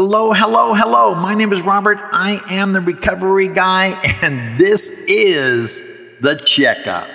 Hello. My name is Robert. I am the recovery guy, and this is The Checkup.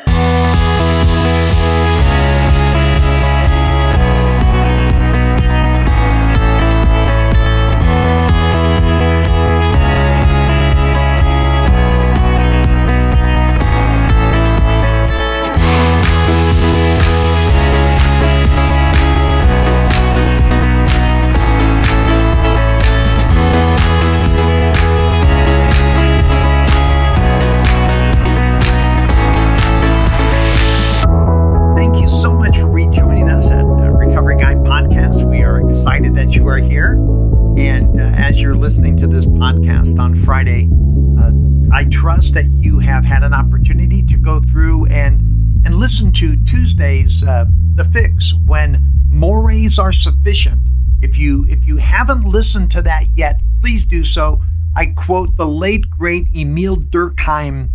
Listening to this podcast on Friday, I trust that you have had an opportunity to go through and listen to Tuesday's The Fix, when mores are sufficient. If you haven't listened to that yet, please do so. I quote the late great Emile Durkheim,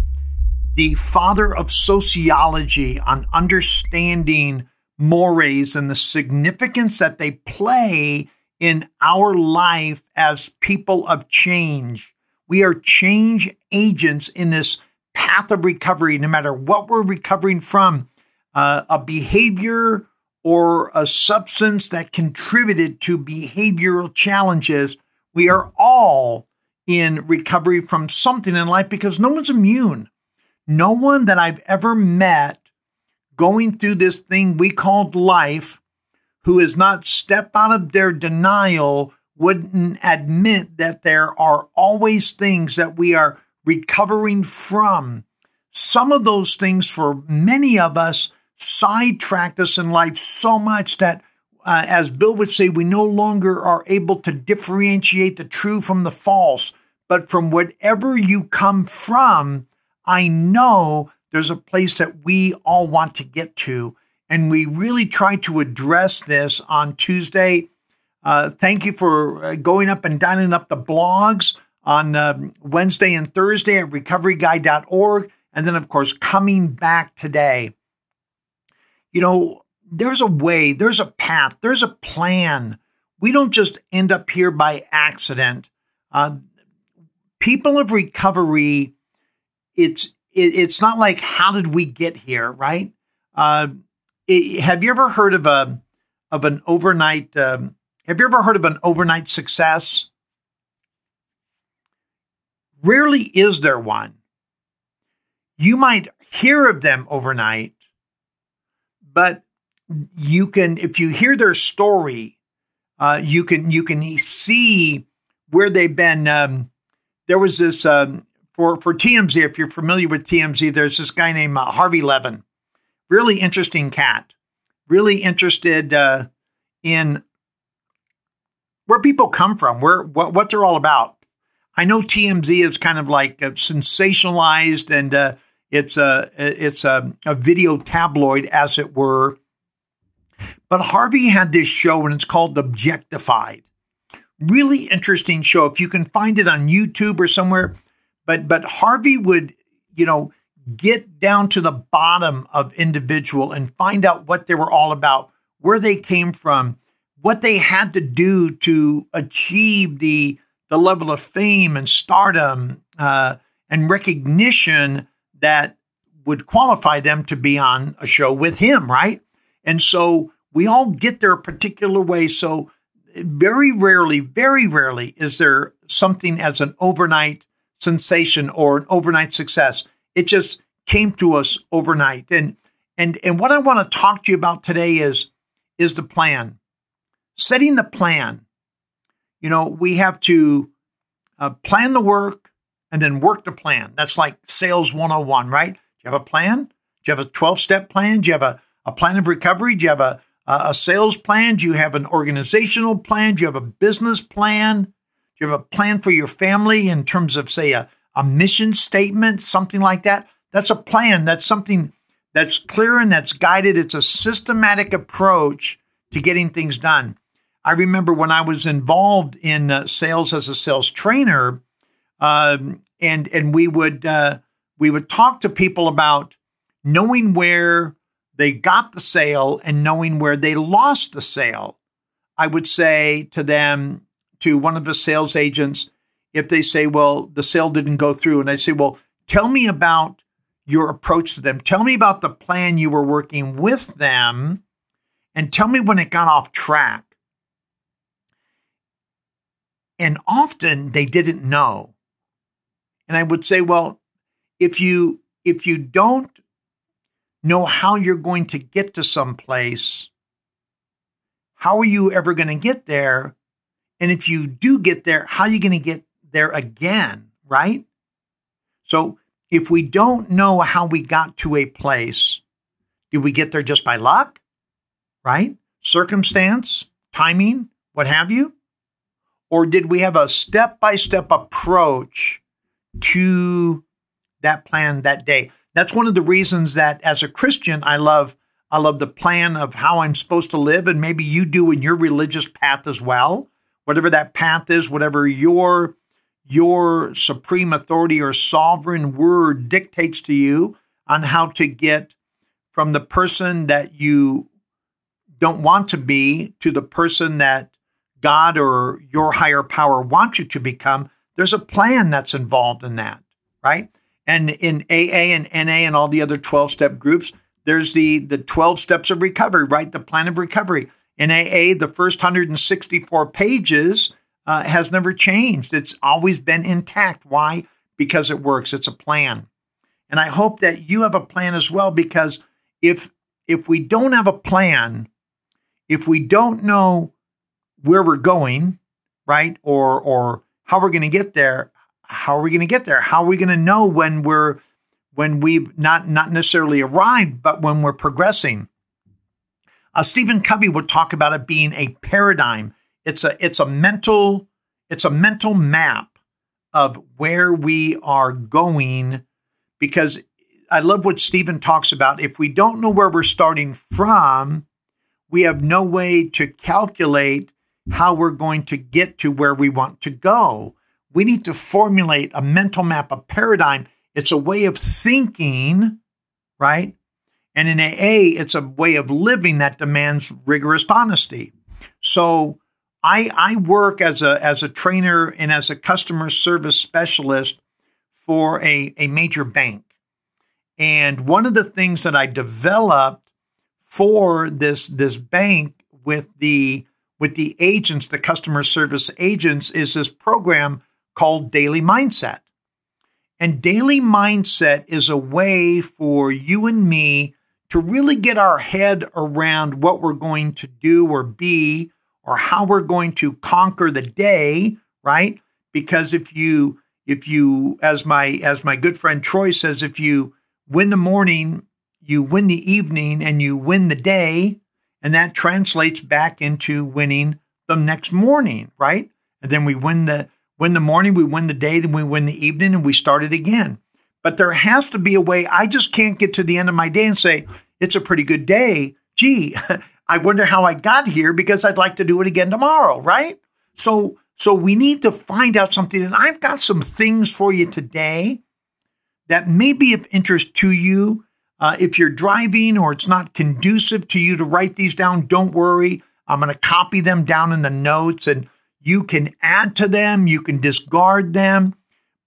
the father of sociology, on understanding mores and the significance that they play in our life as people of change. We are change agents in this path of recovery, no matter what we're recovering from, a behavior or a substance that contributed to behavioral challenges. We are all in recovery from something in life because no one's immune. No one that I've ever met going through this thing we called life who has not stepped out of their denial wouldn't admit that there are always things that we are recovering from. Some of those things, for many of us, sidetracked us in life so much that, as Bill would say, we no longer are able to differentiate the true from the false. But from whatever you come from, I know there's a place that we all want to get to. And we really tried to address this on Tuesday. Thank you for going up and dialing up the blogs on Wednesday and Thursday at recoveryguy.org. And then, of course, coming back today. You know, there's a way, there's a path, there's a plan. We don't just end up here by accident. People of recovery, it's not like, how did we get here, right? Have you ever heard of an overnight? Have you ever heard of an overnight success? Rarely is there one. You might hear of them overnight, but you can, if you hear their story, you can see where they've been. There was this for TMZ. If you're familiar with TMZ, there's this guy named Harvey Levin. Really interesting cat, really interested in where people come from, what they're all about. I know TMZ is kind of like sensationalized, and it's a video tabloid, as it were. But Harvey had this show, and it's called Objectified. Really interesting show. If you can find it on YouTube or somewhere, but Harvey would, you know, get down to the bottom of individual and find out what they were all about, where they came from, what they had to do to achieve the level of fame and stardom and recognition that would qualify them to be on a show with him, right? And so we all get there a particular way. So very rarely is there something as an overnight sensation or an overnight success. It just came to us overnight. And what I want to talk to you about today is the plan. Setting the plan. You know, we have to plan the work and then work the plan. That's like sales 101, right? Do you have a plan? Do you have a 12-step plan? Do you have a plan of recovery? Do you have a sales plan? Do you have an organizational plan? Do you have a business plan? Do you have a plan for your family in terms of, say, a mission statement, something like that? That's a plan. That's something that's clear and that's guided. It's a systematic approach to getting things done. I remember when I was involved in sales as a sales trainer, and we would talk to people about knowing where they got the sale and knowing where they lost the sale. I would say to them, to one of the sales agents if they say, well, the sale didn't go through. And I say, well, tell me about your approach to them. Tell me about the plan you were working with them, and tell me when it got off track. And often they didn't know. And I would say, well, if you don't know how you're going to get to some place, how are you ever going to get there? And if you do get there, how are you going to get there again, right? So if we don't know how we got to a place, did we get there just by luck, right? Circumstance, timing, what have you? Or did we have a step-by-step approach to that plan that day? That's one of the reasons that as a Christian, I love the plan of how I'm supposed to live, and maybe you do in your religious path as well. Whatever that path is, whatever your supreme authority or sovereign word dictates to you on how to get from the person that you don't want to be to the person that God or your higher power wants you to become, there's a plan that's involved in that, right? And in AA and NA and all the other 12-step groups, there's the 12 steps of recovery, right? The plan of recovery. In AA, the first 164 pages has never changed. It's always been intact. Why? Because it works. It's a plan. And I hope that you have a plan as well, because if we don't have a plan, if we don't know where we're going, right? Or how we're going to get there. How are we going to get there? How are we going to know when we've not necessarily arrived, but when we're progressing? Stephen Covey would talk about it being a paradigm. It's a mental map of where we are going, because I love what Stephen talks about. If we don't know where we're starting from, we have no way to calculate how we're going to get to where we want to go. We need to formulate a mental map, a paradigm. It's a way of thinking, right? And in AA, it's a way of living that demands rigorous honesty. So I work as a trainer and as a customer service specialist for a major bank. And one of the things that I developed for this bank with the agents, the customer service agents, is this program called Daily Mindset. And Daily Mindset is a way for you and me to really get our head around what we're going to do or be, or how we're going to conquer the day, right? Because if you, as my good friend Troy says, if you win the morning, you win the evening, and you win the day, and that translates back into winning the next morning, right? And then we win the morning, we win the day, then we win the evening, and we start it again. But there has to be a way. I just can't get to the end of my day and say, it's a pretty good day. Gee, I wonder how I got here, because I'd like to do it again tomorrow, right? So we need to find out something. And I've got some things for you today that may be of interest to you. If you're driving or it's not conducive to you to write these down, don't worry. I'm going to copy them down in the notes, and you can add to them. You can discard them.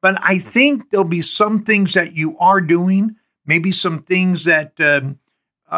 But I think there'll be some things that you are doing, maybe some things that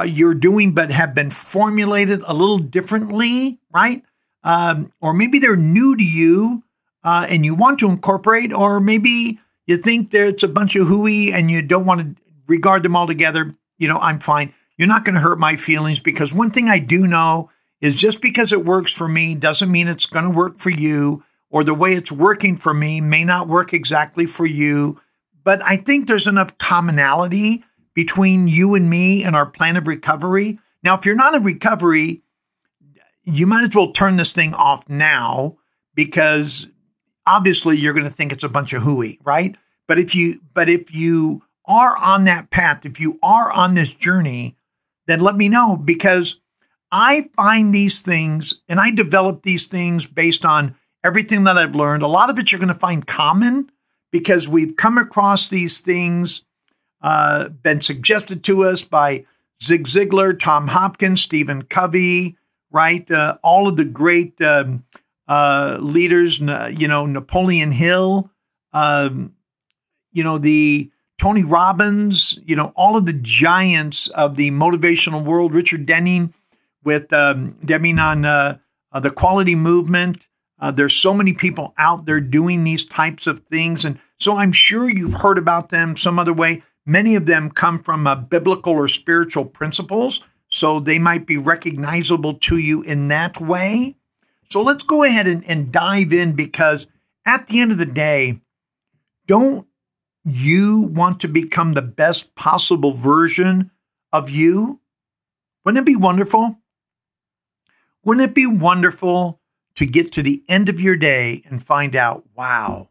you're doing but have been formulated a little differently, right? Or maybe they're new to you and you want to incorporate, or maybe you think that it's a bunch of hooey and you don't want to regard them all together. You know, I'm fine. You're not going to hurt my feelings, because one thing I do know is just because it works for me doesn't mean it's going to work for you, or the way it's working for me may not work exactly for you. But I think there's enough commonality between you and me and our plan of recovery. Now, if you're not in recovery, you might as well turn this thing off now, because obviously you're going to think it's a bunch of hooey, right? But if you are on that path, if you are on this journey, then let me know, because I find these things and I develop these things based on everything that I've learned. A lot of it you're going to find common, because we've come across these things, been suggested to us by Zig Ziglar, Tom Hopkins, Stephen Covey, right? All of the great leaders, you know, Napoleon Hill, you know, the Tony Robbins, you know, all of the giants of the motivational world, Richard Denning with Deming on the quality movement. There's so many people out there doing these types of things. And so I'm sure you've heard about them some other way. Many of them come from biblical or spiritual principles, so they might be recognizable to you in that way. So let's go ahead and dive in, because at the end of the day, don't you want to become the best possible version of you? Wouldn't it be wonderful? Wouldn't it be wonderful to get to the end of your day and find out, wow,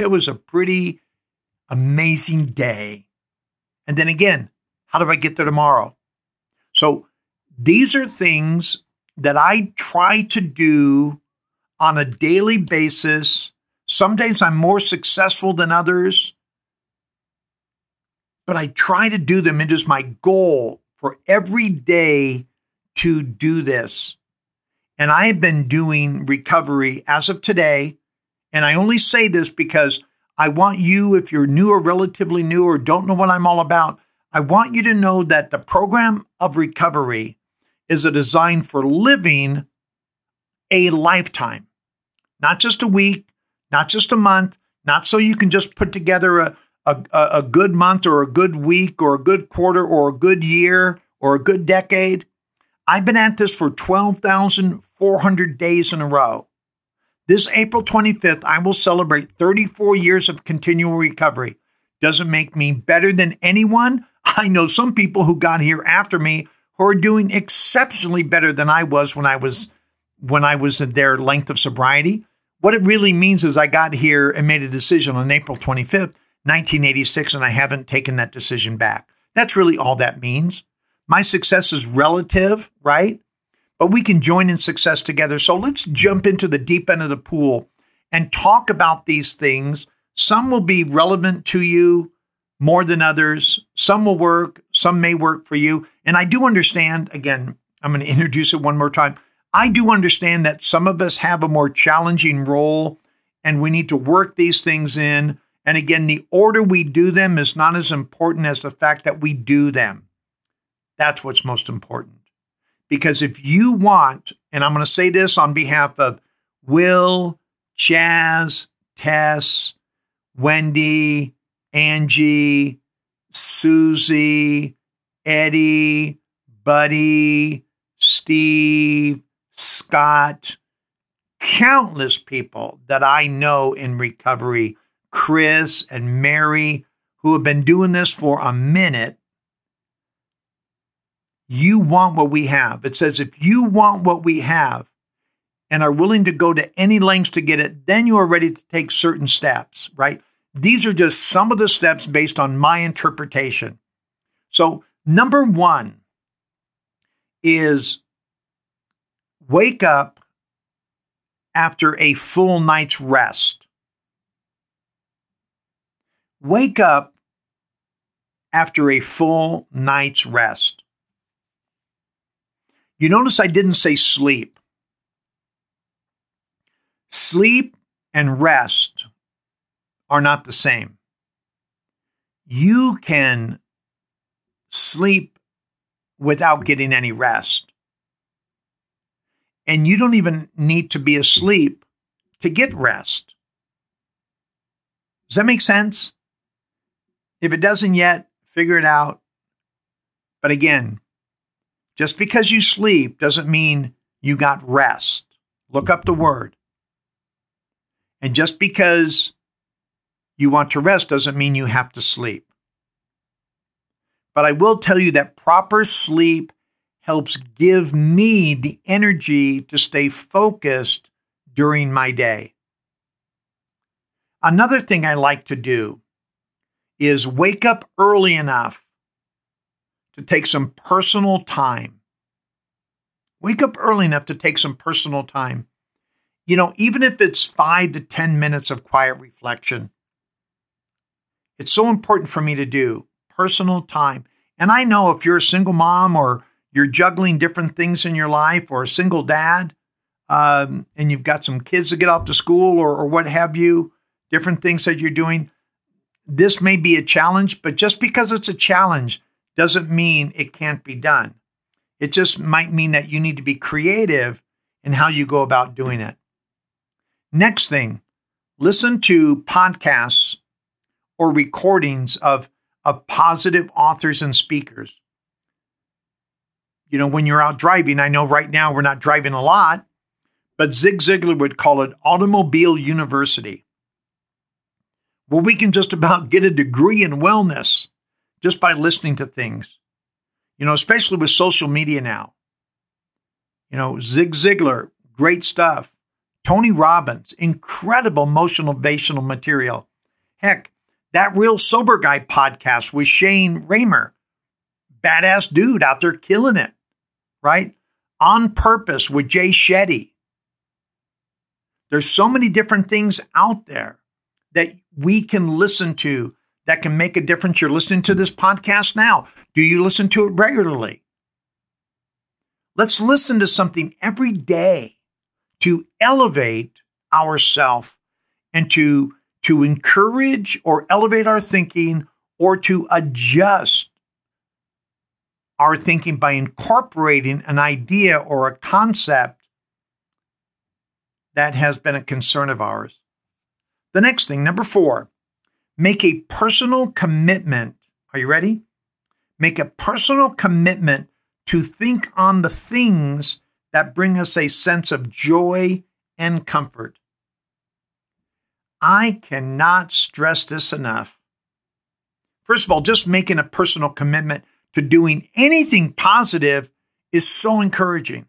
it was a pretty amazing day. And then again, how do I get there tomorrow? So these are things that I try to do on a daily basis. Some days I'm more successful than others, but I try to do them. It is my goal for every day to do this. And I have been doing recovery as of today. And I only say this because I want you, if you're new or relatively new or don't know what I'm all about, I want you to know that the program of recovery is a design for living a lifetime, not just a week, not just a month, not so you can just put together a good month or a good week or a good quarter or a good year or a good decade. I've been at this for 12,400 days in a row. This April 25th, I will celebrate 34 years of continual recovery. Doesn't make me better than anyone. I know some people who got here after me who are doing exceptionally better than I was when I was at their length of sobriety. What it really means is I got here and made a decision on April 25th, 1986, and I haven't taken that decision back. That's really all that means. My success is relative, right? But we can join in success together. So let's jump into the deep end of the pool and talk about these things. Some will be relevant to you more than others. Some will work. Some may work for you. And I do understand, again, I'm going to introduce it one more time. I do understand that some of us have a more challenging role and we need to work these things in. And again, the order we do them is not as important as the fact that we do them. That's what's most important. Because if you want, and I'm going to say this on behalf of Will, Chaz, Tess, Wendy, Angie, Susie, Eddie, Buddy, Steve, Scott, countless people that I know in recovery, Chris and Mary, who have been doing this for a minute. You want what we have. It says if you want what we have and are willing to go to any lengths to get it, then you are ready to take certain steps, right? These are just some of the steps based on my interpretation. So number one is wake up after a full night's rest. Wake up after a full night's rest. You notice I didn't say sleep. Sleep and rest are not the same. You can sleep without getting any rest. And you don't even need to be asleep to get rest. Does that make sense? If it doesn't yet, figure it out. But again, just because you sleep doesn't mean you got rest. Look up the word. And just because you want to rest doesn't mean you have to sleep. But I will tell you that proper sleep helps give me the energy to stay focused during my day. Another thing I like to do is wake up early enough to take some personal time. Wake up early enough to take some personal time. You know, even if it's 5 to 10 minutes of quiet reflection, it's so important for me to do personal time. And I know if you're a single mom or you're juggling different things in your life or a single dad, and you've got some kids to get off to school or what have you, different things that you're doing, this may be a challenge, but just because it's a challenge doesn't mean it can't be done. It just might mean that you need to be creative in how you go about doing it. Next thing, listen to podcasts or recordings of positive authors and speakers. You know, when you're out driving, I know right now we're not driving a lot, but Zig Ziglar would call it automobile university. Well, we can just about get a degree in wellness just by listening to things, you know, especially with social media now. You know, Zig Ziglar, great stuff. Tony Robbins, incredible motivational material. Heck, that Real Sober Guy podcast with Shane Raymer, badass dude out there killing it, right? On Purpose with Jay Shetty. There's so many different things out there that we can listen to that can make a difference. You're listening to this podcast now. Do you listen to it regularly? Let's listen to something every day to elevate ourselves and to encourage or elevate our thinking or to adjust our thinking by incorporating an idea or a concept that has been a concern of ours. The next thing, number 4, make a personal commitment. Are you ready? Make a personal commitment to think on the things that bring us a sense of joy and comfort. I cannot stress this enough. First of all, just making a personal commitment to doing anything positive is so encouraging.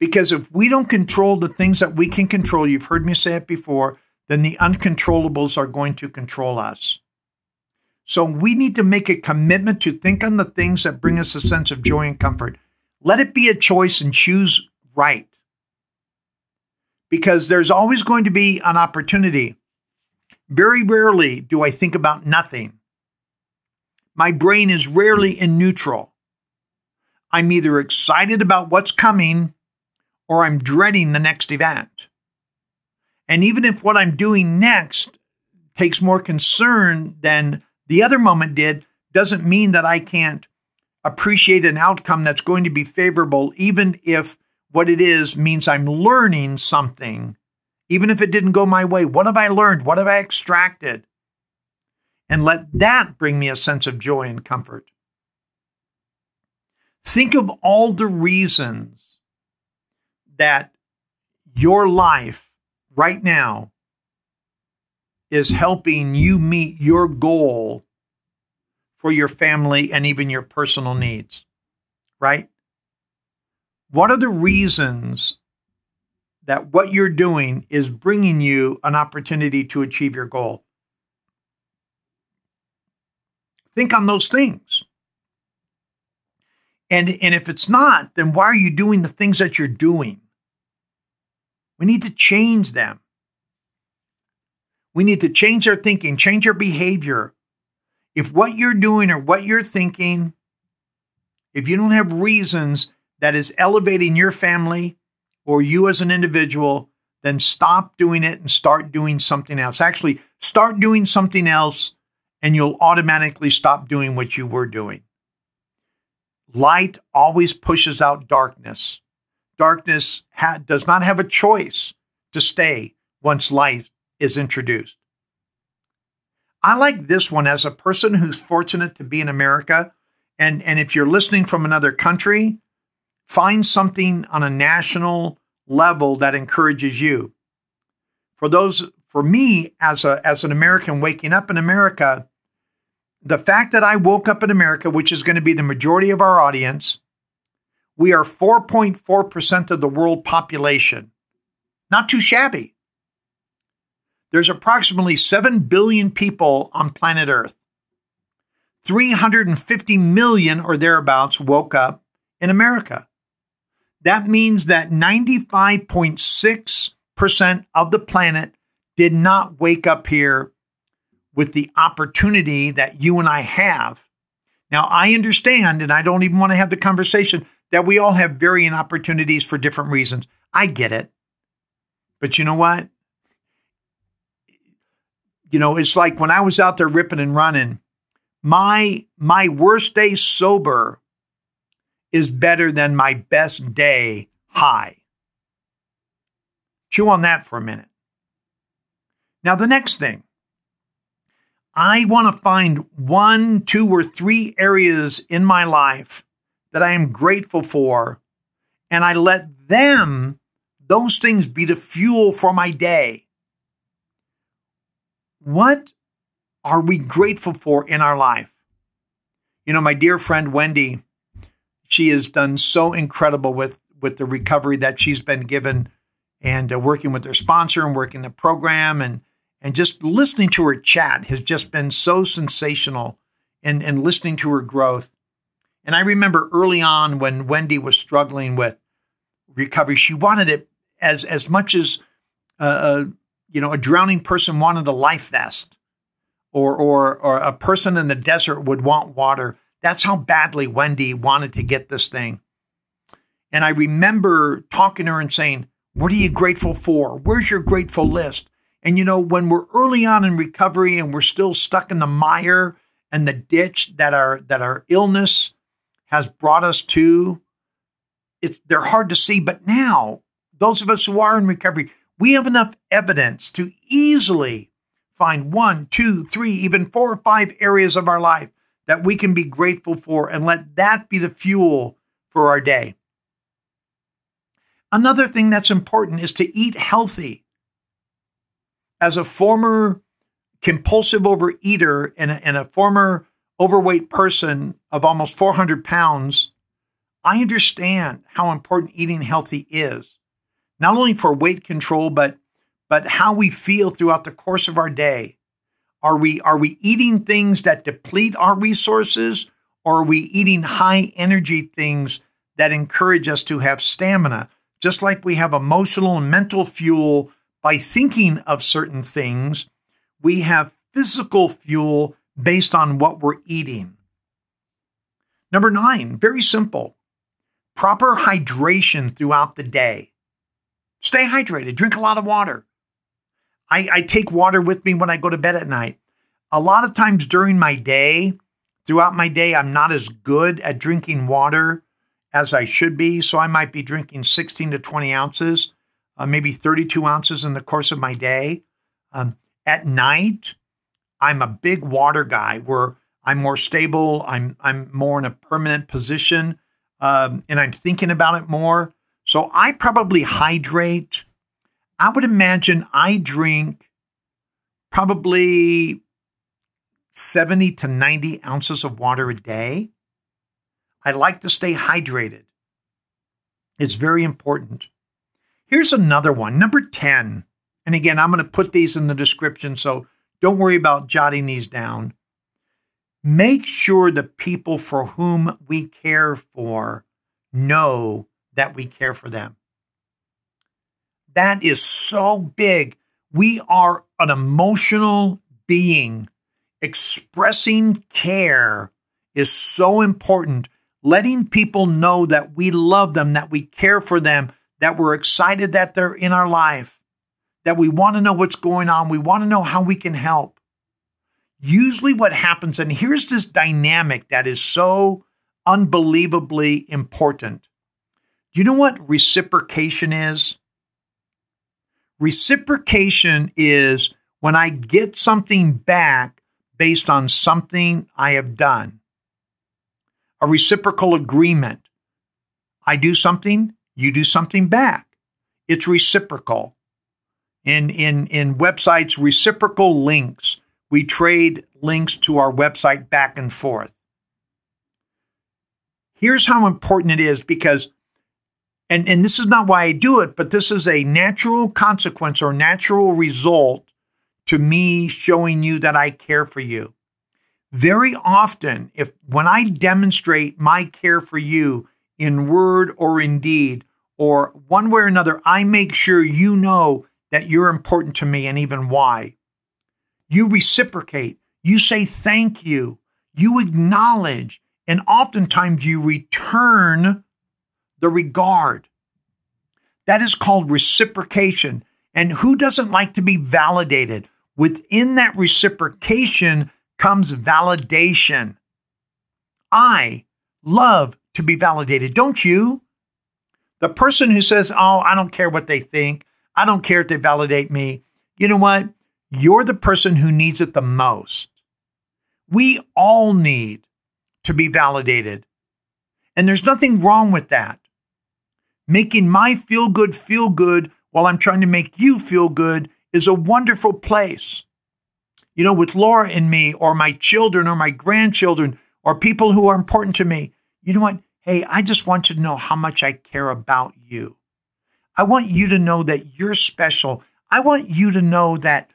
Because if we don't control the things that we can control, you've heard me say it before, then the uncontrollables are going to control us. So we need to make a commitment to think on the things that bring us a sense of joy and comfort. Let it be a choice and choose right. Because there's always going to be an opportunity. Very rarely do I think about nothing. My brain is rarely in neutral. I'm either excited about what's coming or I'm dreading the next event. And even if what I'm doing next takes more concern than the other moment did, doesn't mean that I can't appreciate an outcome that's going to be favorable, even if what it is means I'm learning something. Even if it didn't go my way, what have I learned? What have I extracted? And let that bring me a sense of joy and comfort. Think of all the reasons that your life right now is helping you meet your goal for your family and even your personal needs, right? What are the reasons that what you're doing is bringing you an opportunity to achieve your goal? Think on those things. And if it's not, then why are you doing the things that you're doing? We need to change them. We need to change our thinking, change our behavior. If what you're doing or what you're thinking, if you don't have reasons that is elevating your family or you as an individual, then stop doing it and start doing something else. Actually, start doing something else and you'll automatically stop doing what you were doing. Light always pushes out darkness. Darkness does not have a choice to stay once light is introduced. I like this one as a person who's fortunate to be in America. And if you're listening from another country, find something on a national level that encourages you. For me, as an American waking up in America, the fact that I woke up in America, which is going to be the majority of our audience, we are 4.4% of the world population. Not too shabby. There's approximately 7 billion people on planet Earth. 350 million or thereabouts woke up in America. That means that 95.6% of the planet did not wake up here with the opportunity that you and I have. Now, I understand, and I don't even want to have the conversation, that we all have varying opportunities for different reasons. I get it. But you know what? You know, it's like when I was out there ripping and running, my worst day sober is better than my best day high. Chew on that for a minute. Now, the next thing, I want to find 1, 2, or 3 areas in my life that I am grateful for, and I let those things be the fuel for my day. What are we grateful for in our life? You know, my dear friend Wendy, she has done so incredible with the recovery that she's been given and working with her sponsor and working the program and just listening to her chat has just been so sensational and listening to her growth. And I remember early on when Wendy was struggling with recovery, she wanted it as much as a drowning person wanted a life vest, or a person in the desert would want water. That's how badly Wendy wanted to get this thing. And I remember talking to her and saying, "What are you grateful for? Where's your grateful list?" And you know, when we're early on in recovery and we're still stuck in the mire and the ditch that our illness has brought us to, they're hard to see. But now, those of us who are in recovery, we have enough evidence to easily find 1, 2, 3, even 4 or 5 areas of our life that we can be grateful for and let that be the fuel for our day. Another thing that's important is to eat healthy. As a former compulsive overeater and a former overweight person of almost 400 pounds, I understand how important eating healthy is, not only for weight control, but how we feel throughout the course of our day. Are we eating things that deplete our resources, or are we eating high energy things that encourage us to have stamina? Just like we have emotional and mental fuel by thinking of certain things, we have physical fuel based on what we're eating. Number 9, very simple. Proper hydration throughout the day. Stay hydrated. Drink a lot of water. I take water with me when I go to bed at night. A lot of times throughout my day, I'm not as good at drinking water as I should be. So I might be drinking 16 to 20 ounces, maybe 32 ounces in the course of my day. At night, I'm a big water guy where I'm more stable. I'm more in a permanent position. And I'm thinking about it more. So I probably hydrate. I would imagine I drink probably 70 to 90 ounces of water a day. I like to stay hydrated. It's very important. Here's another one, number 10. And again, I'm going to put these in the description, so don't worry about jotting these down. Make sure the people for whom we care for know that we care for them. That is so big. We are an emotional being. Expressing care is so important. Letting people know that we love them, that we care for them, that we're excited that they're in our life, that we want to know what's going on. We want to know how we can help. Usually what happens, and here's this dynamic that is so unbelievably important. Do you know what reciprocation is? Reciprocation is when I get something back based on something I have done. A reciprocal agreement. I do something, you do something back. It's reciprocal. In websites, reciprocal links. We trade links to our website back and forth. Here's how important it is because, and this is not why I do it, but this is a natural consequence or natural result to me showing you that I care for you. Very often, when I demonstrate my care for you in word or in deed, or one way or another, I make sure you know that you're important to me and even why. You reciprocate, you say thank you, you acknowledge, and oftentimes you return the regard. That is called reciprocation. And who doesn't like to be validated? Within that reciprocation comes validation. I love to be validated, don't you? The person who says, oh, I don't care what they think. I don't care if they validate me. You know what? You're the person who needs it the most. We all need to be validated. And there's nothing wrong with that. Making my feel-good while I'm trying to make you feel good is a wonderful place. You know, with Laura and me or my children or my grandchildren or people who are important to me, you know what? Hey, I just want you to know how much I care about you. I want you to know that you're special. I want you to know that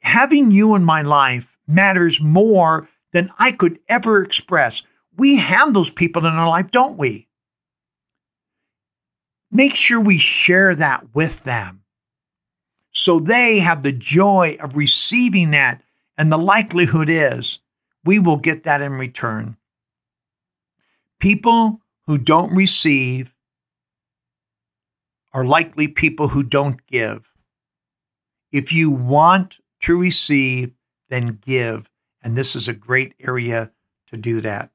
having you in my life matters more than I could ever express. We have those people in our life, don't we? Make sure we share that with them so they have the joy of receiving that, and the likelihood is we will get that in return. People who don't receive are likely people who don't give. If you want to receive, then give. And this is a great area to do that.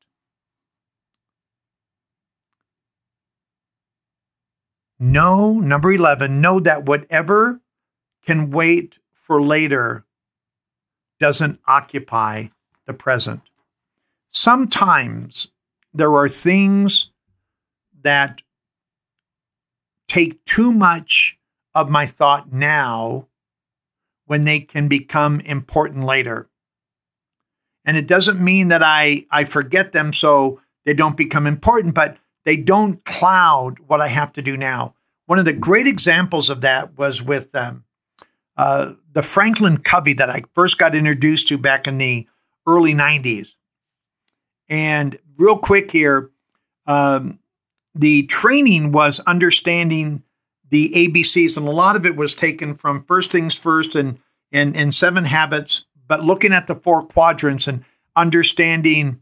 Know, number 11, know that whatever can wait for later doesn't occupy the present. Sometimes there are things that take too much of my thought now when they can become important later. And it doesn't mean that I forget them so they don't become important, but they don't cloud what I have to do now. One of the great examples of that was with the Franklin Covey that I first got introduced to back in the early 90s. And real quick here, the training was understanding the ABCs, and a lot of it was taken from First Things First and Seven Habits, but looking at the four quadrants and understanding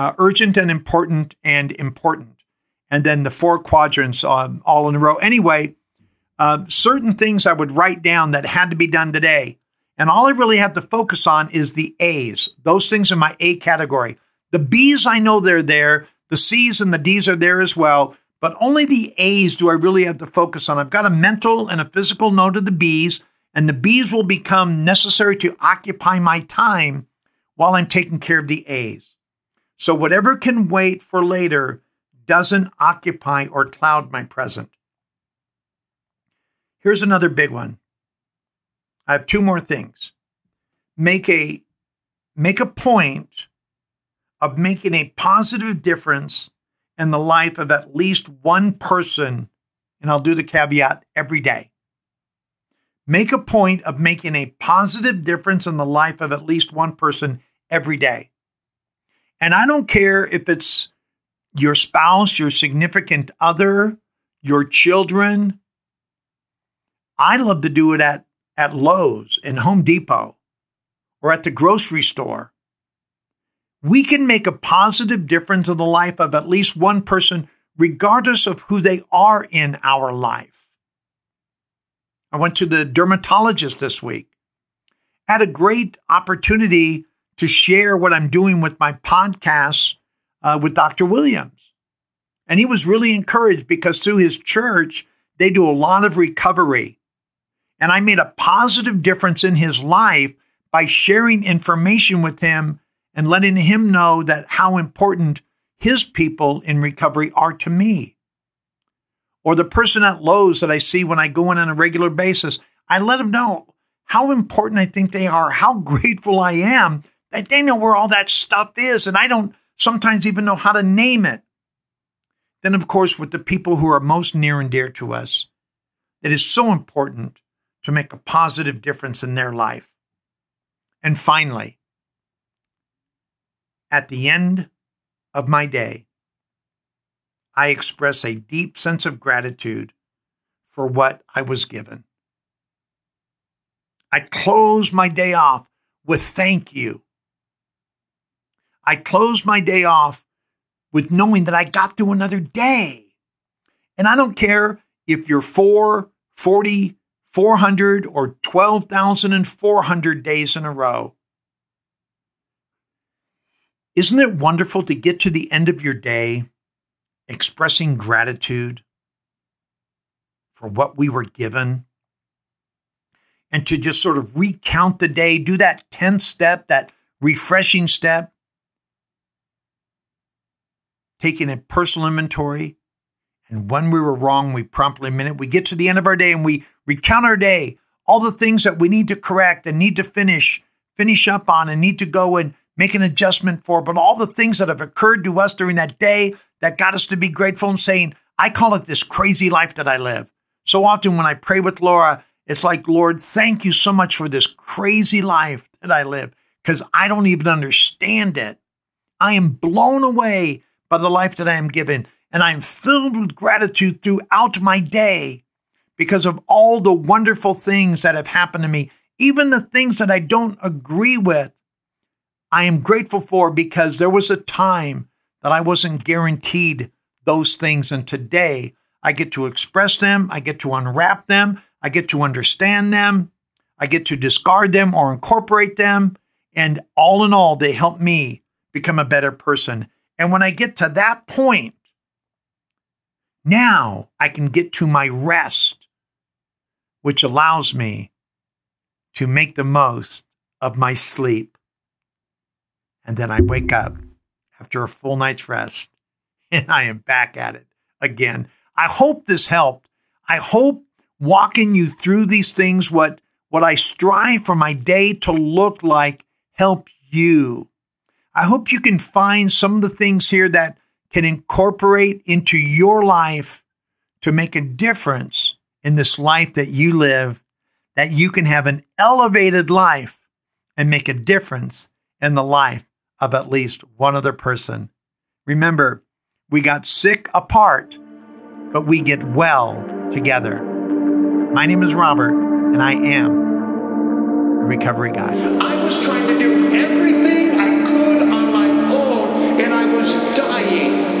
urgent and important, and then the four quadrants all in a row. Anyway, certain things I would write down that had to be done today, and all I really have to focus on is the A's, those things in my A category. The B's, I know they're there. The C's and the D's are there as well, but only the A's do I really have to focus on. I've got a mental and a physical note of the B's, and the B's will become necessary to occupy my time while I'm taking care of the A's. So whatever can wait for later doesn't occupy or cloud my present. Here's another big one. I have two more things. Make a point of making a positive difference in the life of at least one person, and I'll do the caveat, every day. Make a point of making a positive difference in the life of at least one person every day. And I don't care if it's your spouse, your significant other, your children. I love to do it at Lowe's and Home Depot or at the grocery store. We can make a positive difference in the life of at least one person, regardless of who they are in our life. I went to the dermatologist this week. Had a great opportunity to share what I'm doing with my podcast with Dr. Williams. And he was really encouraged because through his church, they do a lot of recovery. And I made a positive difference in his life by sharing information with him and letting him know that how important his people in recovery are to me. Or the person at Lowe's that I see when I go in on a regular basis, I let them know how important I think they are, how grateful I am that they know where all that stuff is, and I don't sometimes even know how to name it. Then, of course, with the people who are most near and dear to us, it is so important to make a positive difference in their life. And finally, at the end of my day, I express a deep sense of gratitude for what I was given. I close my day off with thank you. I close my day off with knowing that I got through another day. And I don't care if you're 4, 40, 400, or 12,400 days in a row. Isn't it wonderful to get to the end of your day expressing gratitude for what we were given? And to just sort of recount the day, do that 10th step, that refreshing step, taking a personal inventory. And when we were wrong, we promptly admit it. We get to the end of our day and we recount our day, all the things that we need to correct and need to finish up on and need to go and make an adjustment for, but all the things that have occurred to us during that day that got us to be grateful and saying, I call it this crazy life that I live. So often when I pray with Laura, it's like, Lord, thank you so much for this crazy life that I live, because I don't even understand it. I am blown away by the life that I am given, and I am filled with gratitude throughout my day because of all the wonderful things that have happened to me, even the things that I don't agree with. I am grateful for because there was a time that I wasn't guaranteed those things, and today I get to express them, I get to unwrap them, I get to understand them, I get to discard them or incorporate them, and all in all, they help me become a better person. And when I get to that point, now I can get to my rest, which allows me to make the most of my sleep. And then I wake up after a full night's rest, and I am back at it again. I hope this helped. I hope walking you through these things, what I strive for my day to look like, help you. I hope you can find some of the things here that can incorporate into your life to make a difference in this life that you live, that you can have an elevated life and make a difference in the life of at least one other person. Remember, we got sick apart, but we get well together. My name is Robert, and I am a recovery guy. I was trying to do everything I could on my own, and I was dying.